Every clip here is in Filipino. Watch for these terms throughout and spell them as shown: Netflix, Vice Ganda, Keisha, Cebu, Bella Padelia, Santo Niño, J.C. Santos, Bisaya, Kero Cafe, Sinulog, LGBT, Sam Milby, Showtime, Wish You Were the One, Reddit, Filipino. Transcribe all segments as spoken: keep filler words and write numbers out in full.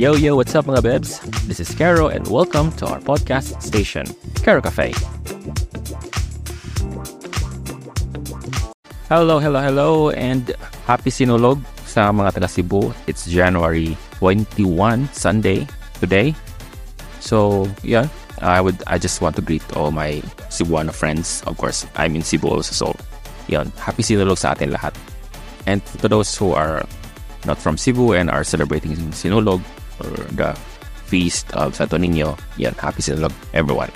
Yo, yo, what's up mga bebs? This is Kero and welcome to our podcast station, Kero Cafe. Hello, hello, hello and happy Sinulog sa mga taga Cebu. It's January twenty-first, Sunday, today. So, yeah, I would I just want to greet all my Cebuano friends. Of course, I'm in Cebu also, so yun, happy Sinulog sa atin lahat. And to those who are not from Cebu and are celebrating Sinulog or the feast of Santo Niño, yan, happy Sinulog everyone.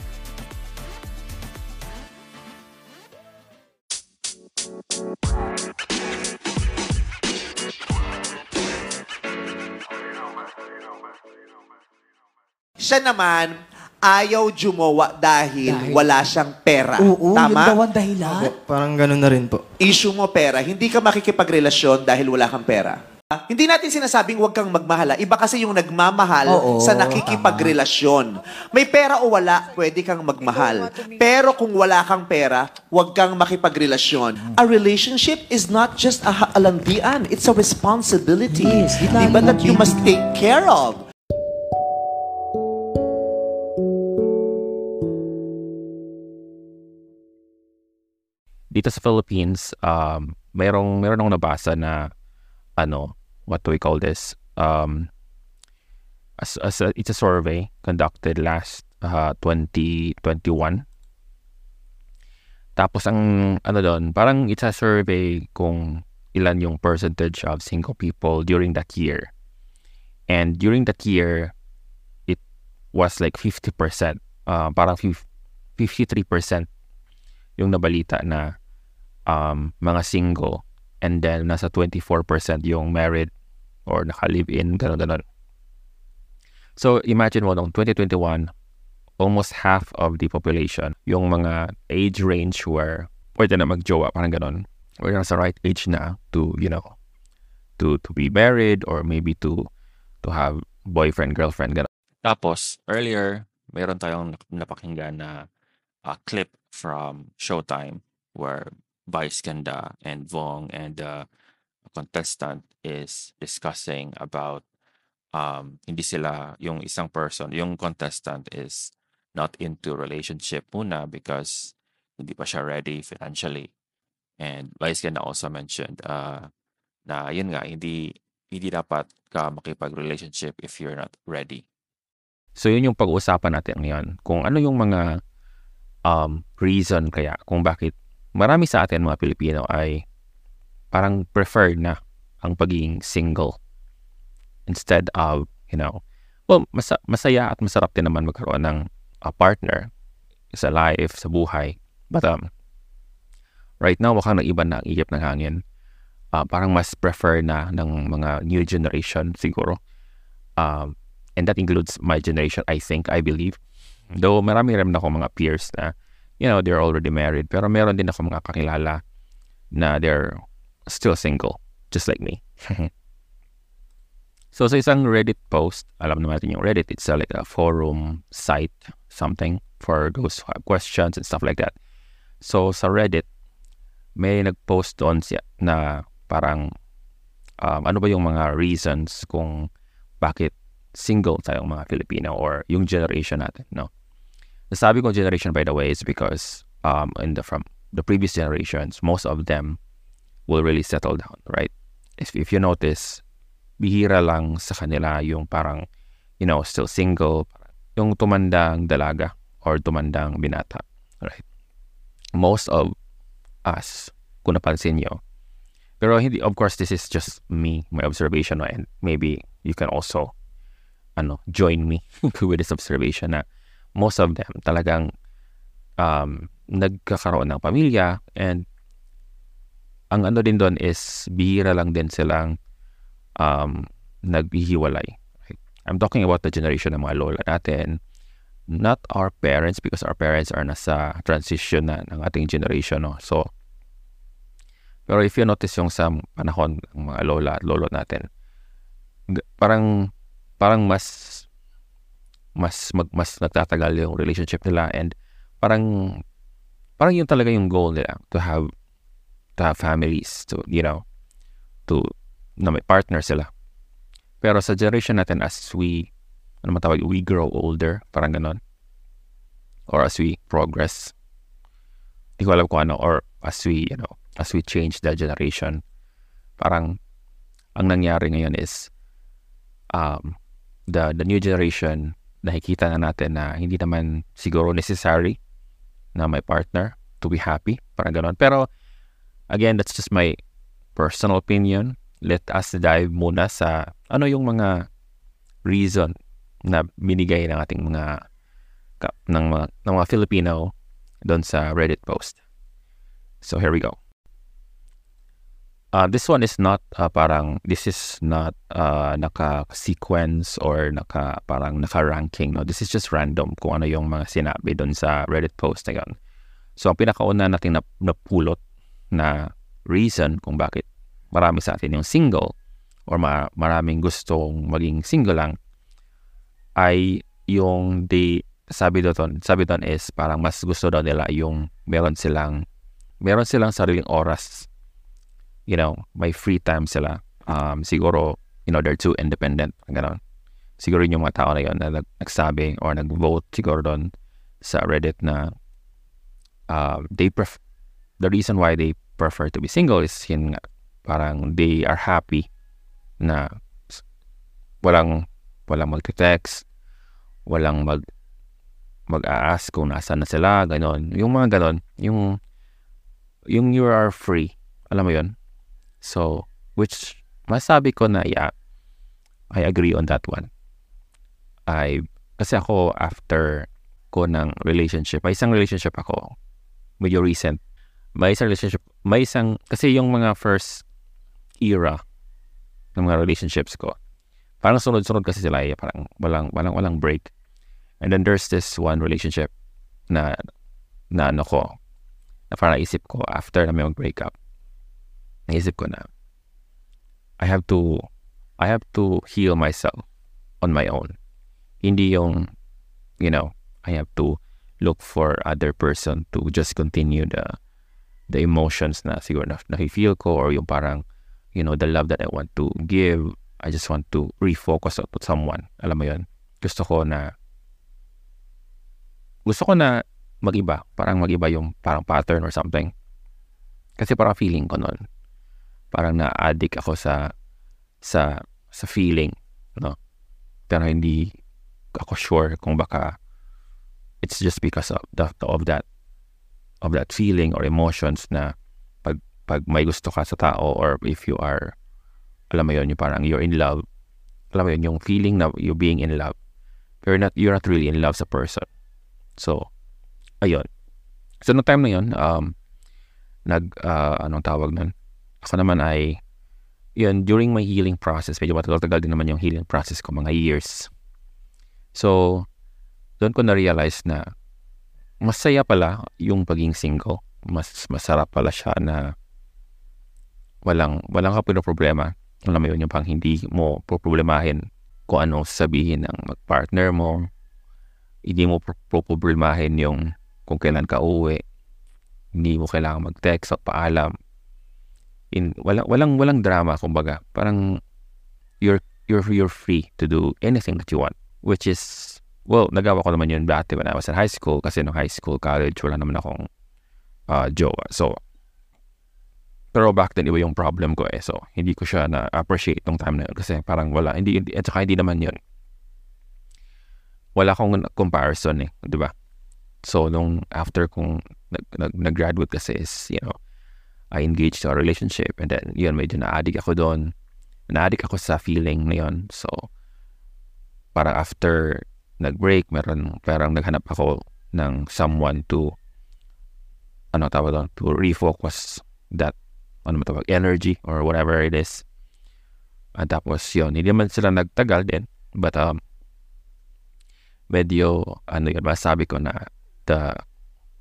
Siya naman, ayaw jumowa dahil, dahil wala siyang pera. Oo, tama? Yun daw ang dahilan. Okay, parang ganun na rin po. Issue mo pera, hindi ka makikipagrelasyon dahil wala kang pera. Hindi natin sinasabing huwag kang magmahala. Iba kasi yung nagmamahal oo, sa nakikipagrelasyon. May pera o wala, pwede kang magmahal. Pero kung wala kang pera, huwag kang makipagrelasyon. A relationship is not just a haalandian. It's a responsibility. Yes, diba that you must take care of? Dito sa Philippines, um, merong, merong akong nabasa na ano, what do we call this? Um, as, as a, it's a survey conducted last uh, twenty twenty-one. Tapos ang ano doon, parang it's a survey kung ilan yung percentage of single people during that year. And during that year, it was like fifty percent. Uh, parang fifty-three percent yung nabalita na um, mga single. And then, nasa twenty-four percent yung married or naka-live-in, gano'n-gano'n. So, imagine mo, noong twenty twenty-one, almost half of the population, yung mga age range where pwede na mag-jowa, parang gano'n. Or nasa right age na to, you know, to to be married or maybe to to have boyfriend, girlfriend, gano'n. Tapos, earlier, mayroon tayong napakinggan na uh, clip from Showtime where Vice Ganda and Vong and the uh, contestant is discussing about um hindi sila yung isang person, yung contestant is not into relationship muna because hindi pa siya ready financially. And Vice Ganda also mentioned uh na yun nga hindi hindi dapat ka makipag-relationship if you're not ready. So yun yung pag-uusapan natin ngayon kung ano yung mga um reason kaya kung bakit marami sa atin mga Pilipino ay parang prefer na ang pagiging single instead of, you know, well, masa- masaya at masarap din naman magkaroon ng a partner sa life, sa buhay. But um, right now, wakang nag-iba na ang ihip ng hangin. Uh, parang mas prefer na ng mga new generation siguro. Um, and that includes my generation, I think, I believe. Though marami rin na akong mga peers na you know, they're already married. Pero meron din ako mga kakilala na they're still single, just like me. So, sa isang Reddit post, alam naman natin yung Reddit, it's a, like a forum site, something for those who have questions and stuff like that. So, sa Reddit, may nag-post doon siya na parang, um, ano ba yung mga reasons kung bakit single tayong mga Filipino or yung generation natin, no? Nasabi kong generation, by the way, is because um, in the, from the previous generations, most of them will really settle down, right? If, if you notice, bihira lang sa kanila yung parang, you know, still single, yung tumandang dalaga or tumandang binata, right? Most of us, kung napansin nyo. Pero hindi, of course, this is just me, my observation, and maybe you can also ano, join me with this observation na most of them talagang um, nagkakaroon ng pamilya and ang ano din doon is bihira lang din silang um, naghihiwalay. I'm talking about the generation ng mga lola natin, not our parents because our parents are nasa transition na ng ating generation. No? So, pero if you notice yung sa panahon ng mga lola at lolo natin, parang parang mas mas mag, mas nagtatagal yung relationship nila and parang parang yun talaga yung goal nila to have to have families to you know to na may partner sila. Pero sa generation natin, as we, ano matawag, we grow older, parang ganon. Or as we progress. Hindi ko alam kung ano, or as we, you know, as we change the generation, parang, ang nangyari ngayon is, um, the, the new generation, nakikita na natin na hindi naman siguro necessary na may partner to be happy, parang ganon. Pero, again, that's just my personal opinion. Let us dive muna sa ano yung mga reason na binigay ng ating mga ng mga, ng mga Filipino doon sa Reddit post. So here we go. Uh, this one is not uh, parang this is not uh, naka-sequence or naka parang naka-ranking. No? This is just random kung ano yung mga sinabi doon sa Reddit post na yun. So ang pinakauna nating nap- napulot na reason kung bakit marami sa atin yung single or ma- maraming gustong maging single lang ay yung di, sabi doon, sabi doon is parang mas gusto daw nila yung meron silang, meron silang sariling oras. You know, may free time sila. Um, siguro, you know, they're too independent. Ganon. Siguro yung mga tao na yun na nagsabi or nag-vote siguro doon sa Reddit na uh, they pref- the reason why they prefer to be single is yun nga, parang they are happy na walang walang mag-text, walang mag mag-ask kung nasaan na sila, ganon. Yung mga ganon, yung yung you are free. Alam mo yun? So, which masabi ko na yeah, I agree on that one. I kasi ako after ko ng relationship, may isang relationship ako, medyo recent. May isang relationship, may isang, kasi yung mga first era ng mga relationships ko, parang sunod-sunod kasi sila, eh, parang walang, walang, walang break. And then there's this one relationship na, na ano ko, na parang naisip ko after na may mag-break up, naisip ko na, I have to, I have to heal myself on my own. Hindi yung, you know, I have to look for other person to just continue the, the emotions na siguro na, na feel ko or yung parang, you know, the love that I want to give. I just want to refocus on someone. Alam mo yun? Gusto ko na, gusto ko na mag-iba. Parang mag-iba yung parang pattern or something. Kasi parang feeling ko nun. Parang na-addict ako sa, sa, sa feeling. No? Pero hindi ako sure kung baka it's just because of, the, of that, of that feeling or emotions na pag, pag may gusto ka sa tao or if you are, alam mo yun, yung parang you're in love, alam mo yun, yung feeling na you're being in love, pero not, you're not really in love sa person. So, ayun. So, no time na yun, um, nag, uh, anong tawag nun? Ako naman ay, yun, during my healing process, medyo matagal-tagal din naman yung healing process ko, mga years. So, doon ko na-realize na masaya pala yung pagiging single. Mas masarap pala siya na walang, walang ka pinoproblema. Alam mo yun, yung pang hindi mo poproblemahin kung ano sabihin ng mag-partner mo. Hindi mo poproblemahin yung kung kailan ka uwi. Hindi mo kailangan mag-text o paalam. In, walang, walang, walang drama, kumbaga. Parang you're, you're, you're free to do anything that you want. Which is, well, nagawa ko naman yun dati when I was in high school kasi no high school, college, wala naman akong uh, jowa. So, pero back then, iba yung problem ko eh. So, hindi ko siya na-appreciate nung time na yun kasi parang wala. Hindi, hindi, at saka hindi naman yun. Wala akong comparison eh, di ba? So, nung after kong nag-graduate kasi is, you know, I engaged to a relationship and then, yun, medyo na-addict ako doon. Na-addict ako sa feeling na yun. So, parang after nag-break, meron, parang naghanap ako ng someone to, ano tawag doon, to refocus that, ano matawag, energy or whatever it is. At tapos yun, hindi man sila nagtagal din, but um, medyo, ano yun, masabi ko na the,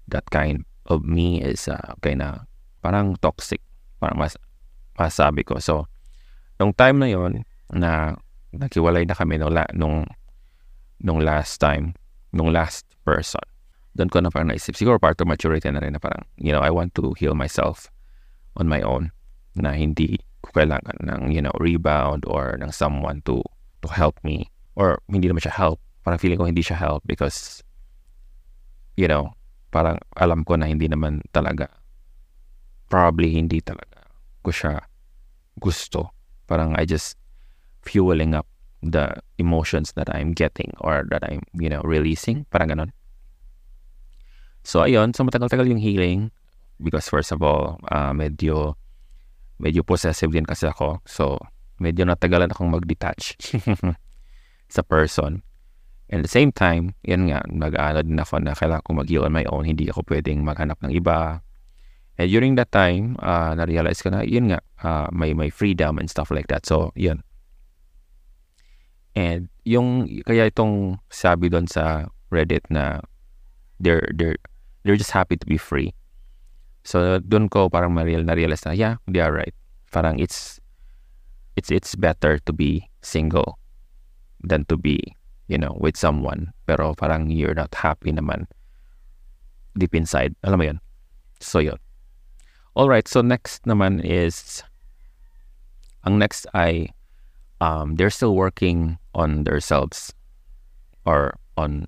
that kind of me is uh, kind of, parang toxic, parang mas, masabi ko. So, nung time na yun, na, nakiwalay na kami nung, nung nung last time, nung last person. Doon ko na parang naisip. Siguro part of maturity na rin na parang, you know, I want to heal myself on my own na hindi ko kailangan ng, you know, rebound or ng someone to to help me. Or hindi naman siya help. Parang feeling ko hindi siya help because, you know, parang alam ko na hindi naman talaga. Probably hindi talaga ko siya gusto. Parang I just fueling up the emotions that I'm getting or that I'm, you know, releasing. Parang ganon. So, ayun. So, matagal-tagal yung healing. Because first of all, uh, medyo, medyo possessive din kasi ako. So, medyo natagalan akong mag-detach sa person. And at the same time, yan nga, nag-aano din ako na kailangan kong mag-heal on my own. Hindi ako pwedeng maghanap ng iba. And during that time, uh, na-realize ko na, yun nga, uh, may, may freedom and stuff like that. So, yun. And yung, kaya itong sabi doon sa Reddit na they're, they're, they're just happy to be free. So, doon ko parang na-realize na, yeah, they are right. Parang it's, it's, it's better to be single than to be, you know, with someone. Pero parang you're not happy naman deep inside. Alam mo yun? So, yun. Alright, so next naman is, ang next ay, um, they're still working on themselves. Or on,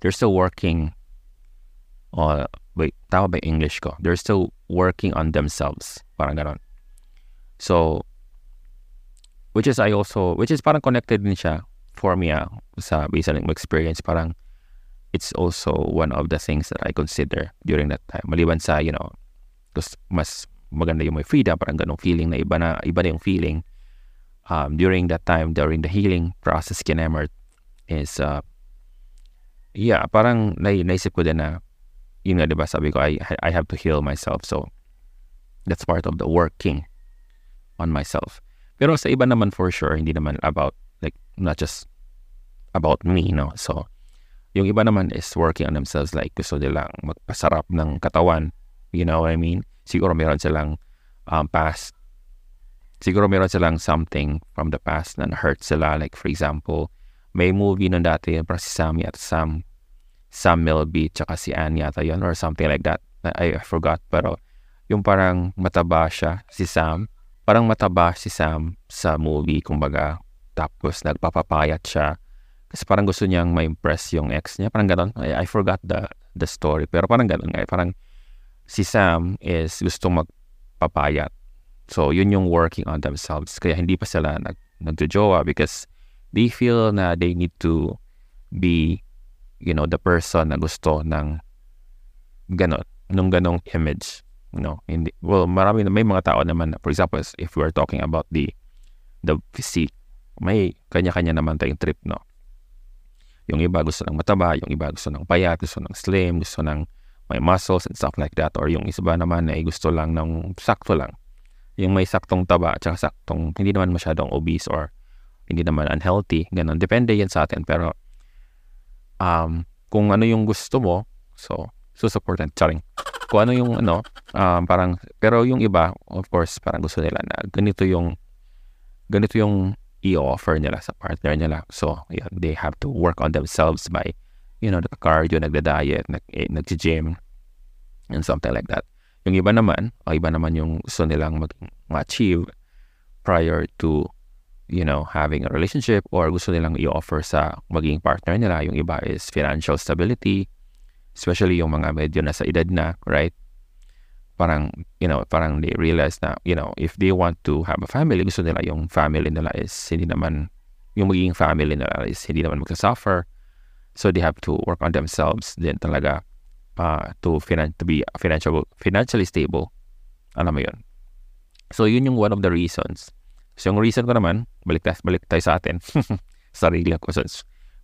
they're still working on, wait, tama ba yung English ko? They're still working on themselves. Parang ganon. So, which is I also, which is parang connected din siya for me ah, sa based on experience. Parang it's also one of the things that I consider during that time. Maliban sa, you know, because mas maganda yung may freedom, parang ganong feeling na iba na, iba na yung feeling. Um, during that time, during the healing process kinemert is, uh, yeah, parang nai- naisip ko din na, yun nga diba sabi ko, I, I have to heal myself. So, that's part of the working on myself. Pero sa iba naman for sure, hindi naman about, like, not just about me, you know. So, yung iba naman is working on themselves. Like, gusto nilang magpasarap ng katawan. You know what I mean? Siguro meron silang um, past. Siguro meron silang something from the past na hurt sila. Like, for example, may movie nun dati, parang si Sammy at Sam, Sam Milby, tsaka si Ann yata yun, or something like that. I, I forgot, pero yung parang mataba siya, si Sam. Parang mataba si Sam sa movie, kumbaga. Tapos nagpapapayat siya. Kasi parang gusto niyang ma-impress yung ex niya. Parang gano'n. I, I forgot the the story, pero parang gano'n nga. Parang si Sam is gustong magpapayat. So, yun yung working on themselves. Kaya hindi pa sila nag, nagjojowa because they feel na they need to be, you know, the person na gusto ng ganon, nung ganong image, you know. Hindi, well, marami na, may mga tao naman, for example, if we are talking about the the physique, may kanya-kanya naman tayong trip, no? Yung iba gusto ng mataba, yung iba gusto ng payat, gusto ng slim, gusto ng may muscles and stuff like that. Or yung iba naman ay gusto lang ng sakto lang. Yung may saktong taba, tsaka saktong, hindi naman masyadong obese or hindi naman unhealthy, ganon. Depende yan sa atin, pero Um, kung ano yung gusto mo, so, susuportan, charing. Kung ano yung ano, um, parang, pero yung iba, of course, parang gusto nila na ganito yung, ganito yung i-offer nila sa partner nila. So, yeah, they have to work on themselves by, you know, nagka-cardio, nagda-diet, nag-gym, and something like that. Yung iba naman, o iba naman yung gusto nilang mag-achieve prior to, you know, having a relationship, or gusto nilang i-offer sa maging partner nila. Yung iba is financial stability, especially yung mga medyo nasa edad na, right? Parang, you know, parang they realize na, you know, if they want to have a family, gusto nila yung family nila is hindi naman, yung magiging family nila is hindi naman magsasuffer. So, they have to work on themselves din talaga uh, to, finan- to be financial, financially stable. Alam mo yun. So, yun yung one of the reasons. So, yung reason ko naman, balik tayo, balik tayo sa atin. Sarili ko. So,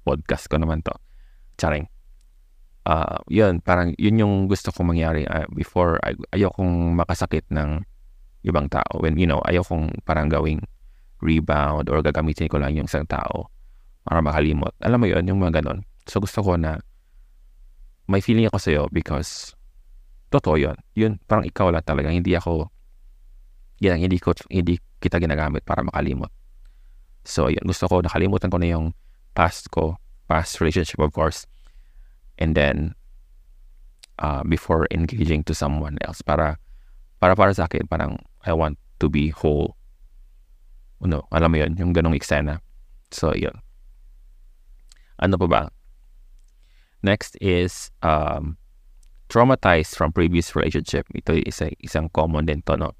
podcast ko naman to. Charing. Uh, yun, parang yun yung gusto kong mangyari uh, before. Ay, ayokong makasakit ng ibang tao. When, you know, ayokong parang gawing rebound or gagamitin ko lang yung isang tao para makalimot. Alam mo yun, yung mga ganon. So, gusto ko na may feeling ako sa'yo because totoo yun. Yun, parang ikaw lang talaga. Hindi ako, yan, hindi ko, hindi kita ginagamit para makalimot. So, yun. Gusto ko, nakalimutan ko na yung past ko, past relationship, of course. And then, uh, before engaging to someone else, para, para para sa akin, parang, I want to be whole. Ano, alam mo yun, yung ganong eksena. So, yun. Ano pa ba? Next is um, traumatized from previous relationship. Ito isa, isang common din to, no?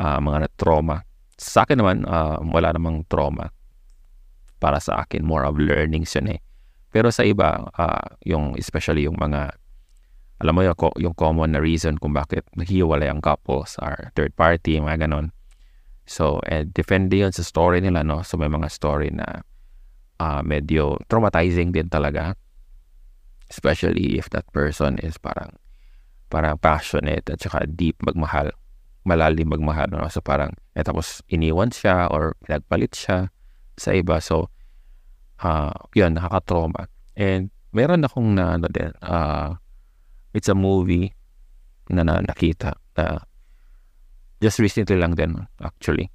Uh, mga na-trauma. Sa akin naman, uh, wala namang trauma. Para sa akin, more of learnings yun eh. Pero sa iba, uh, yung especially yung mga, alam mo yung, yung common na reason kung bakit nahiwalay ang couples are third party, mga ganon. So, eh, depende yun sa story nila, no? So, may mga story na uh, medyo traumatizing din talaga. Especially if that person is parang, parang passionate at saka deep magmahal. Malalim magmahal, no? So, parang, eh, tapos iniwan siya or pinagpalit siya sa iba. So, uh, yun, nakaka-trauma. And, meron akong na, ano din, uh, it's a movie na, na nakita na uh, just recently lang din, actually.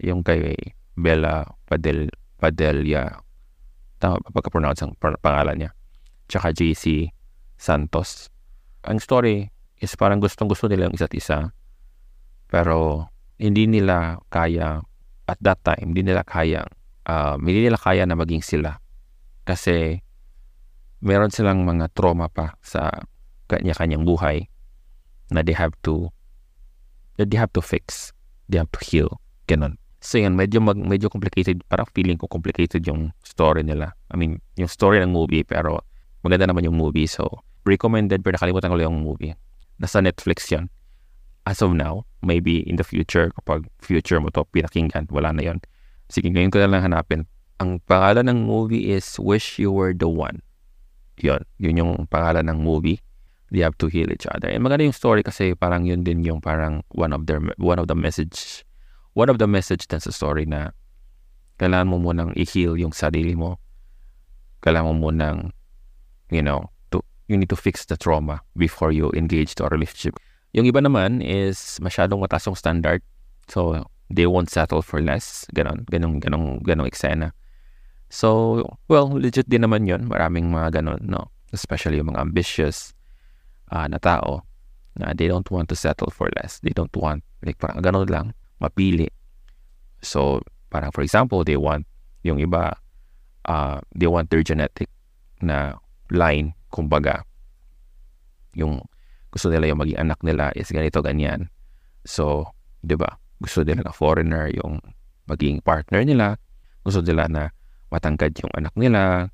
Yung kay Bella Padel, Padelia, tama ba pagka-pronounce ang pangalan niya? Tsaka J C. Santos. Ang story is parang gustong-gusto nila yung isa't isa. Pero hindi nila kaya at that time, hindi nila kaya uh, hindi nila kaya na maging sila kasi meron silang mga trauma pa sa kanya-kanyang buhay na they have to that they have to fix, they have to heal, ganun. So yun, medyo, mag, medyo complicated, parang feeling ko complicated yung story nila. I mean, yung story ng movie, pero maganda naman yung movie, so recommended, pero nakalimutan ko lang yung movie. Nasa Netflix yun. As of now, maybe in the future, kapag future mo to pinakinggan, wala na yun. Sige, ngayon ko na lang hanapin. Ang pangalan ng movie is Wish You Were the One. Yun, yun yung pangalan ng movie. They have to heal each other. And maganda yung story kasi parang yun din yung parang one of their one of the message one of the message din sa story na kailangan mo munang i-heal yung sarili mo. Kailangan mo munang, you know, to, you need to fix the trauma before you engage to a relationship. Yung iba naman is masyadong mataas yung standard. So, they won't settle for less. Ganon. Ganong, ganong, ganong eksena. So, well, legit din naman yun. Maraming mga ganon, no? Especially yung mga ambitious uh, na tao na they don't want to settle for less. They don't want, like, parang ganon lang, mapili. So, parang for example, they want, yung iba, uh, they want their genetic na line, kumbaga. Yung gusto nila yung maging anak nila is ganito, ganyan. So, di ba? Gusto nila na foreigner yung maging partner nila. Gusto nila na matangkad yung anak nila.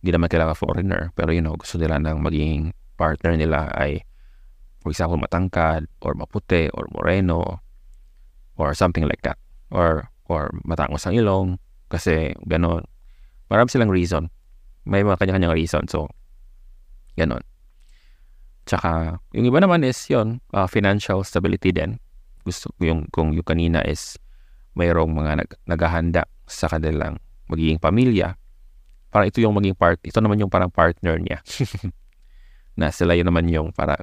Hindi naman kailangan foreigner. Pero, you know, gusto nila na maging partner nila ay, for example, matangkad or maputi or moreno or something like that. Or, or matangos ang ilong kasi ganon. Marami silang reason. May mga kanya-kanyang reason. So, ganon. Tsaka, yung iba naman is yun, uh, financial stability din. Gusto ko yung, kung yung kanina is mayroong mga nag, naghahanda sa kanilang magiging pamilya. Parang ito yung maging part, ito naman yung parang partner niya. Na sila yun naman yung parang,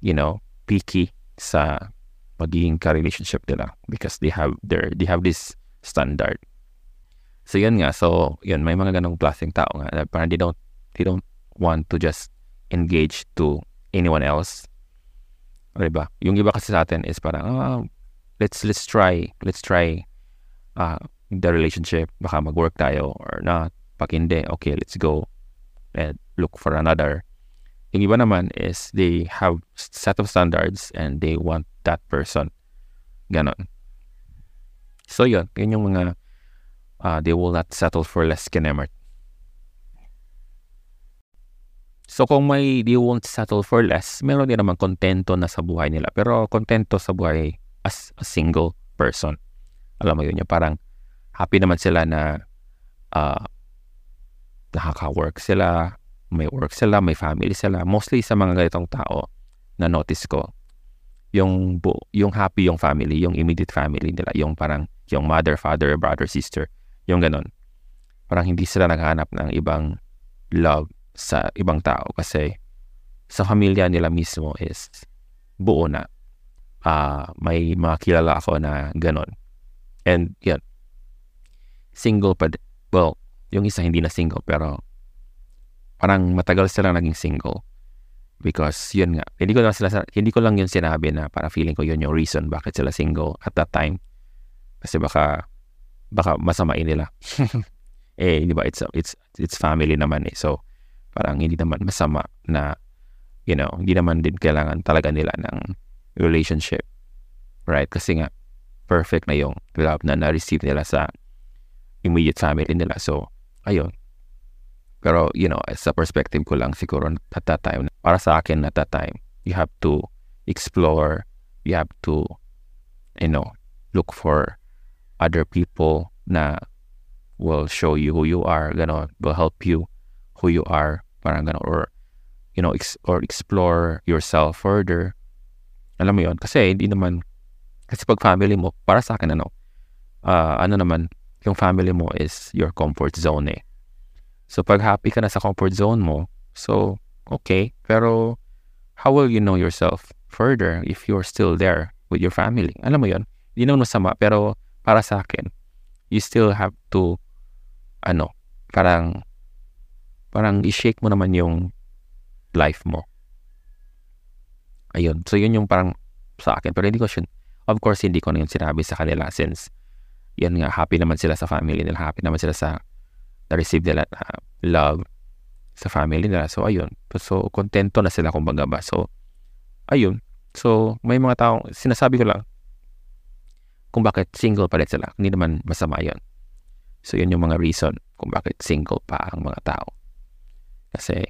you know, picky sa magiging ka-relationship nila. Because they have their, they have this standard. So yun nga, so yun, may mga ganong klaseng tao nga. Parang they don't, they don't want to just engage to anyone else. O diba? Yung iba kasi sa atin is parang, oh, let's let's try, let's try uh, the relationship. Baka mag-work tayo or not. Pag hindi, okay, let's go and look for another. Yung iba naman is they have set of standards and they want that person. Ganon. So yun, yun yung mga uh, they will not settle for less kinemert. So, kung may they won't settle for less, meron din naman kontento na sa buhay nila. Pero, kontento sa buhay as a single person. Alam mo yun, yung parang happy naman sila na uh, nakaka-work sila, may work sila, may family sila. Mostly sa mga ganitong tao na notice ko, yung, bu- yung happy yung family, yung immediate family nila, yung parang yung mother, father, brother, sister, yung ganon. Parang hindi sila naghahanap ng ibang love sa ibang tao kasi sa pamilya nila mismo is buo na. Uh, may makilala ako na ganon. And yun, single pa, well, yung isa hindi na single pero parang matagal sila naging single because yun nga, hindi ko lang, sila, hindi ko lang yun sinabi na parang feeling ko yun yung reason bakit sila single at that time kasi baka baka masamain nila. Eh, di ba, it's, it's, it's family naman eh. So, parang hindi naman masama na, you know, hindi naman din kailangan talaga nila ng relationship. Right? Kasi nga, perfect na yung love na na-receive nila sa immediate family nila. So, ayun. Pero, you know, sa perspective ko lang siguro at that time, para sa akin at that time, you have to explore, you have to, you know, look for other people na will show you who you are, gano, will help you who you are, parang gano, or, you know, ex- or explore yourself further. Alam mo yun, kasi hindi naman, kasi pag family mo, para sa akin, ano, uh, ano naman, yung family mo is your comfort zone eh. So, pag happy ka na sa comfort zone mo, so, okay, pero, how will you know yourself further if you're still there with your family? Alam mo yun, hindi naman masama, pero, para sa akin, you still have to, ano, parang, parang i-shake mo naman yung life mo. Ayun. So, yun yung parang sa akin. Pero hindi ko, of course, hindi ko na yun sinabi sa kanila since, yun nga, happy naman sila sa family nila. Happy naman sila sa, na-receive nila uh, love sa family nila. So, ayun. So, kontento na sila kumbaga ba. So, ayun. So, may mga taong, sinasabi ko lang, kung bakit single pa rin sila. Hindi naman masama yun. So, yun yung mga reason kung bakit single pa ang mga tao. Kasi,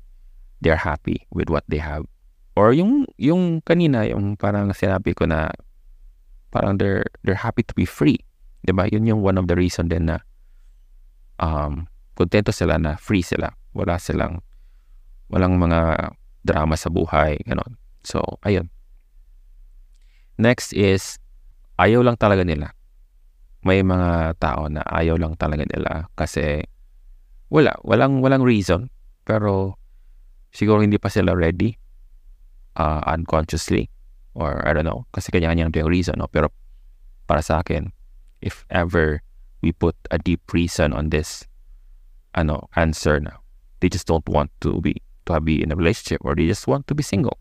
they're happy with what they have. Or yung, yung kanina, yung parang sinabi ko na, parang they're, they're happy to be free. Diba? Yun yung one of the reason din na, um, kontento sila na free sila. Wala silang, walang mga drama sa buhay. Ganon. So, ayun. Next is, ayaw lang talaga nila. May mga tao na ayaw lang talaga nila kasi wala, walang walang reason, pero siguro hindi pa sila ready uh, unconsciously or I don't know, kasi kanya-kanya lang yung reason, no? Pero para sa akin, if ever we put a deep reason on this ano answer na, they just don't want to be to be in a relationship or they just want to be single.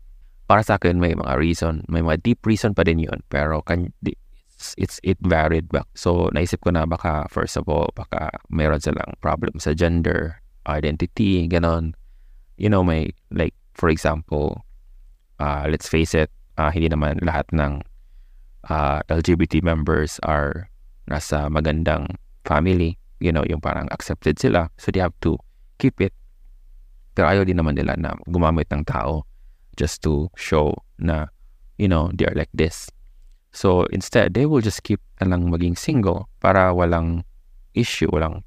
Para sa akin, may mga reason, may mga deep reason pa din yun, pero kan it's it varied back. So, naisip ko na baka, first of all, baka meron silang problem sa gender, identity, ganon. You know, may, like, for example, uh, let's face it, uh, hindi naman lahat ng uh, L G B T members are nasa magandang family. You know, yung parang accepted sila. So, they have to keep it. Pero ayaw din naman nila na gumamit ng tao just to show na, you know, they are like this. So, instead, they will just keep lang maging single para walang issue, walang,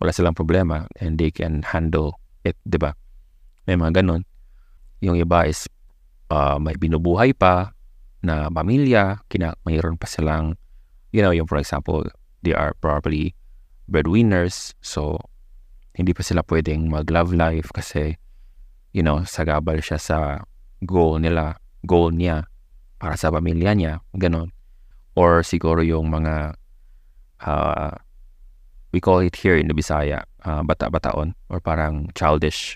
wala silang problema and they can handle it, di ba? May mga ganun. Yung iba is uh, may binubuhay pa na pamilya, kina, mayroon pa silang, you know, yung for example, they are probably breadwinners, so hindi pa sila pwedeng mag-love life kasi, you know, sagabal siya sa goal nila, goal niya, para sa pamilya niya, ganon. Or siguro yung mga, uh, we call it here in the Bisaya, uh, bata-bataon, or parang childish.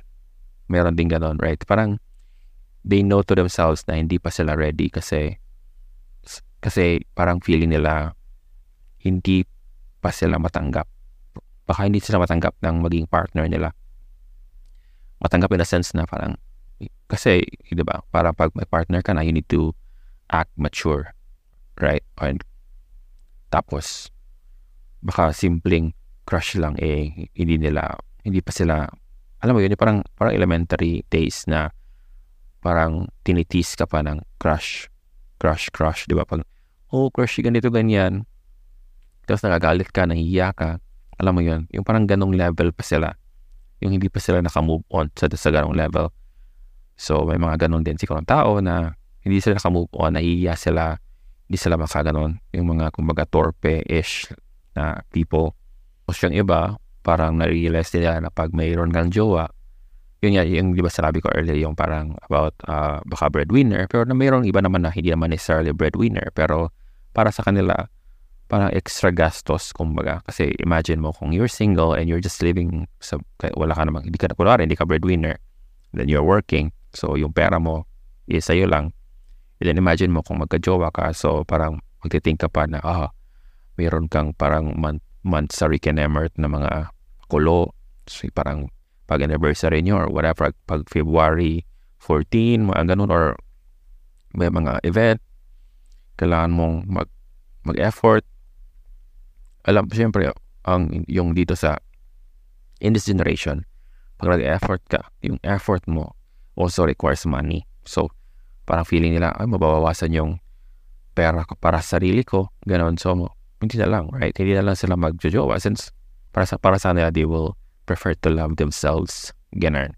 Meron din ganon, right? Parang, they know to themselves na hindi pa sila ready kasi, kasi parang feeling nila, hindi pa sila matanggap. Baka hindi sila matanggap ng maging partner nila. Matanggap in a sense na parang, kasi, di ba, parang pag may partner ka na, you need to act mature, right? And tapos baka simpleng crush lang eh hindi nila hindi pa sila alam mo yun, parang parang elementary days na parang tinitis ka pa ng crush crush crush di ba, pag oh crush ganito ganyan tapos nagagalit ka, nahihiya ka, alam mo yun, yung parang ganong level pa sila, yung hindi pa sila nakamove on sa, sa ganong level. So may mga ganon din siguro ng tao na hindi sila nakamove on, nahihiya sila, hindi sila makaganon. Yung mga kumbaga torpe-ish na people. Tapos yung iba, parang na-realize nila na pag mayroon kang jowa, yun yan, yung di ba sarabi ko earlier, yung parang about uh, baka breadwinner, pero na mayroon iba naman na hindi naman necessarily breadwinner, pero para sa kanila, parang extra gastos, kumbaga. Kasi imagine mo, kung you're single and you're just living, sa, wala ka naman, hindi ka, kunwari, hindi ka breadwinner, then you're working, so yung pera mo, is sa'yo lang. And then imagine mo kung magka-jowa ka, so parang magtiting ka pa na, ah, mayroon kang parang month, Mansaric and Emert na mga kulo. So, parang pag anniversary nyo or whatever, pag February fourteen, mga ganun, or may mga event, kailangan mong mag, mag-effort. Alam, siyempre, ang, yung dito sa, in this generation, pag nag-effort ka, yung effort mo also requires money. So, parang feeling nila, ay, mababawasan yung pera ko para sa sarili ko, ganun. So, hindi na lang, right? Hindi na lang sila magjojowa since para sa, para sa nila, they will prefer to love themselves, ganun.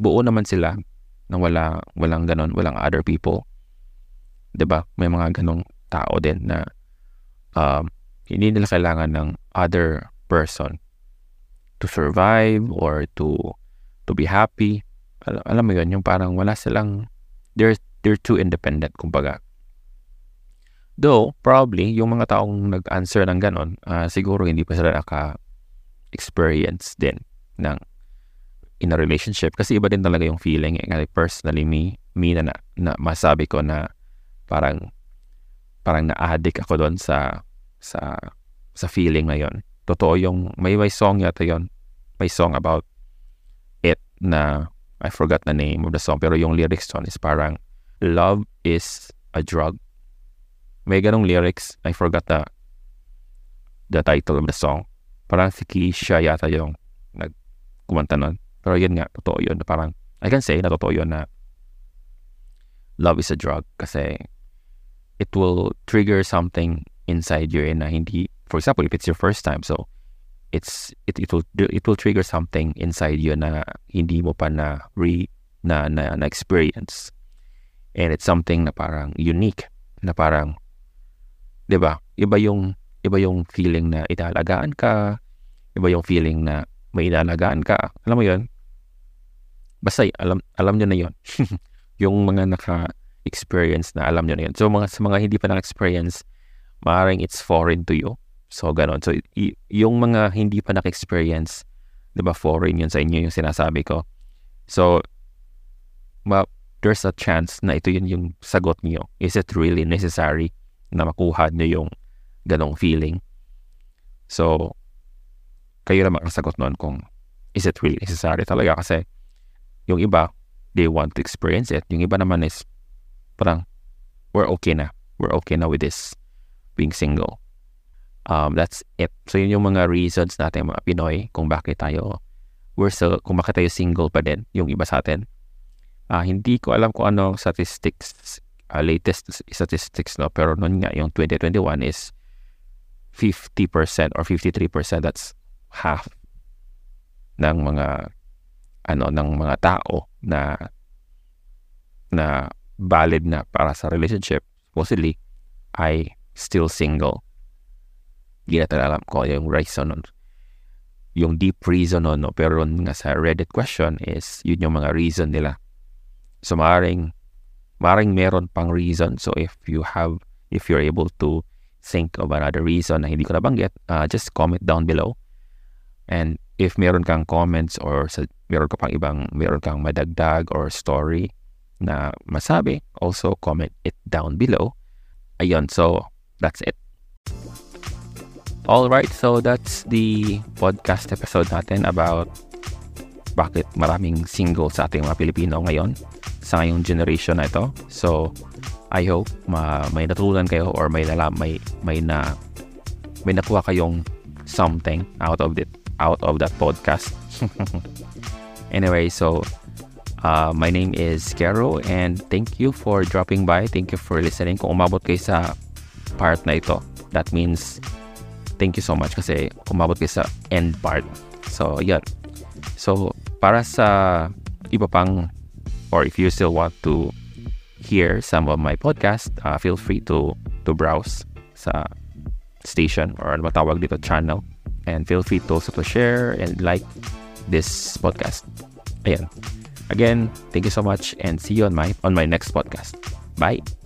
Buo naman sila na wala, walang ganun, walang other people. Diba? May mga ganong tao din na um, hindi nila kailangan ng other person to survive or to to be happy. Al- alam mo yun, yung parang wala silang, they're, they're too independent, kumbaga. Though, probably, yung mga taong nag-answer ng ganon, uh, siguro hindi pa sila naka-experience din ng, in a relationship. Kasi iba din talaga yung feeling. Eh. Personally, me, me na, na, na masabi ko na parang, parang na-addict ako doon sa, sa, sa feeling na yun. Totoo yung, may, may song yata yun. May song about it na, I forgot the name of the song, pero yung lyrics doon is parang, love is a drug. May ganong lyrics. I forgot the, the title of the song. Parang si Keisha yata yung nagkumanta nun. Pero yun nga, totoo yun. Parang, I can say na totoo yun na love is a drug kasi it will trigger something inside you na hindi, for example, if it's your first time, so it's, it, it will, it will trigger something inside you na hindi mo pa na re, na, na, na experience. And it's something na parang unique, na parang, diba? Iba yung, iba yung feeling na inaalagaan ka. Iba yung feeling na may inaalagaan ka. Alam mo yun? Basta, alam, alam nyo na yun. Yung mga naka-experience na alam nyo na yun. So, mga, sa mga hindi pa naka-experience, maaaring it's foreign to you. So, ganon. So, y- yung mga hindi pa naka-experience, diba, foreign yun sa inyo, yung sinasabi ko. So, ma- there's a chance na ito yun yung sagot niyo. Is it really necessary na makuha niyo yung ganong feeling? So, kayo na makasagot nun kung is it really necessary talaga? Kasi yung iba, they want to experience it. Yung iba naman is parang, we're okay na. We're okay na with this being single. Um, that's it. So, yun yung mga reasons natin mga Pinoy kung bakit tayo, we're still, kung bakit tayo single pa din yung iba sa atin. Uh, hindi ko alam kung ano statistics, uh, latest statistics, no? Pero nun nga, yung twenty twenty-one is fifty percent or fifty-three percent, that's half ng mga ano ng mga tao na na valid na para sa relationship supposedly ay still single. Hindi natin alam ko yung reason, yung deep reason nun, no? Pero nga sa Reddit question is yun yung mga reason nila. So maring maring meron pang reason. So if you have, if you're able to think of another reason na hindi ko nabanggit, uh, just comment down below. And if meron kang comments or sa, meron ka pang ibang, meron kang madagdag or story na masabi, also comment it down below. Ayun, so that's it. Alright, so that's the podcast episode natin about bakit maraming single sa ating mga Pilipino ngayon sa ngayong generation na ito. So, I hope ma- may natutunan kayo or may nalam- may may na may nakuha kayong something out of it. out of that podcast. Anyway, so uh, my name is Kero and thank you for dropping by. Thank you for listening. Kung umabot kayo sa part na ito, that means thank you so much kasi umabot kayo sa end part. So, yun. So, para sa iba pang, or if you still want to hear some of my podcast, uh, feel free to to browse sa station or ano matawag dito, channel. And feel free to also to share and like this podcast. Ayan. Again, thank you so much and see you on my on my next podcast. Bye.